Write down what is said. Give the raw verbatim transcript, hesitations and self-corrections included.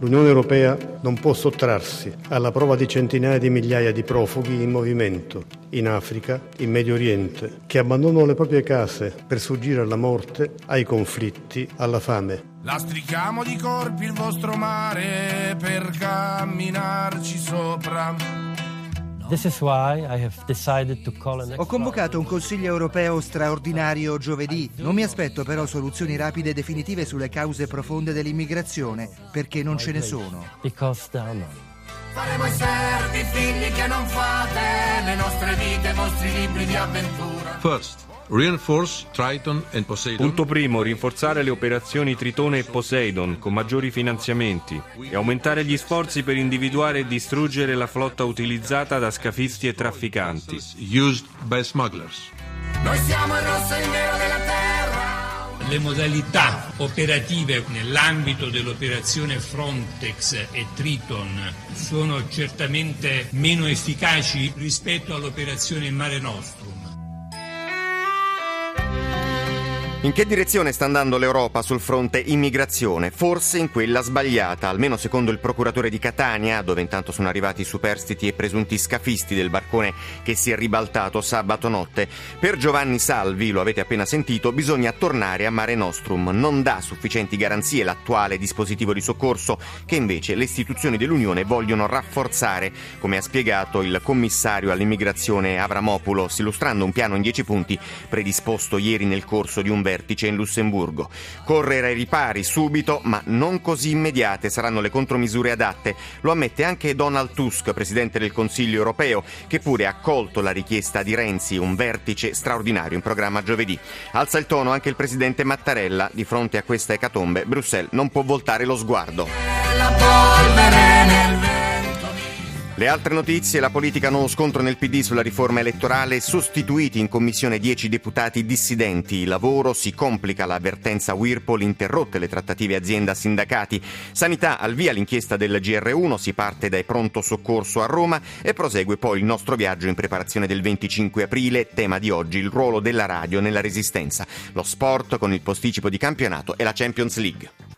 L'Unione Europea non può sottrarsi alla prova di centinaia di migliaia di profughi in movimento in Africa, in Medio Oriente, che abbandonano le proprie case per sfuggire alla morte, ai conflitti, alla fame. Lastrichiamo di corpi il vostro mare per camminarci sopra. This is why I have decided to call an Ho convocato un Consiglio europeo straordinario giovedì. Non mi aspetto però soluzioni rapide e definitive sulle cause profonde dell'immigrazione, perché non ce ne sono. Faremo i servi, figli che non fate, le nostre vite, i vostri libri di avventura. First, reinforce Triton and Poseidon. Punto primo, rinforzare le operazioni Tritone e Poseidon con maggiori finanziamenti e aumentare gli sforzi per individuare e distruggere la flotta utilizzata da scafisti e trafficanti. Used by smugglers. Noi siamo il rosso e il nero della terra. Le modalità operative nell'ambito dell'operazione Frontex e Triton sono certamente meno efficaci rispetto all'operazione Mare Nostrum. In che direzione sta andando l'Europa sul fronte immigrazione? Forse in quella sbagliata, almeno secondo il procuratore di Catania, dove intanto sono arrivati i superstiti e presunti scafisti del barcone che si è ribaltato sabato notte. Per Giovanni Salvi, lo avete appena sentito, bisogna tornare a Mare Nostrum. Non dà sufficienti garanzie l'attuale dispositivo di soccorso, che invece le istituzioni dell'Unione vogliono rafforzare, come ha spiegato il commissario all'immigrazione Avramopoulos, illustrando un piano in dieci punti predisposto ieri nel corso di un vertice in Lussemburgo. Correre ai ripari subito, ma non così immediate saranno le contromisure adatte. Lo ammette anche Donald Tusk, presidente del Consiglio europeo, che pure ha accolto la richiesta di Renzi, un vertice straordinario in programma giovedì. Alza il tono anche il presidente Mattarella. Di fronte a questa ecatombe, Bruxelles non può voltare lo sguardo. La polvere nel vento. Le altre notizie, la politica, nuovo scontro nel P D sulla riforma elettorale, sostituiti in commissione dieci deputati dissidenti, il lavoro, si complica l'avvertenza Whirlpool, interrotte le trattative azienda-sindacati, sanità, al via l'inchiesta del G R uno, si parte dai pronto soccorso a Roma e prosegue poi il nostro viaggio in preparazione del venticinque aprile, tema di oggi, il ruolo della radio nella resistenza, lo sport con il posticipo di campionato e la Champions League.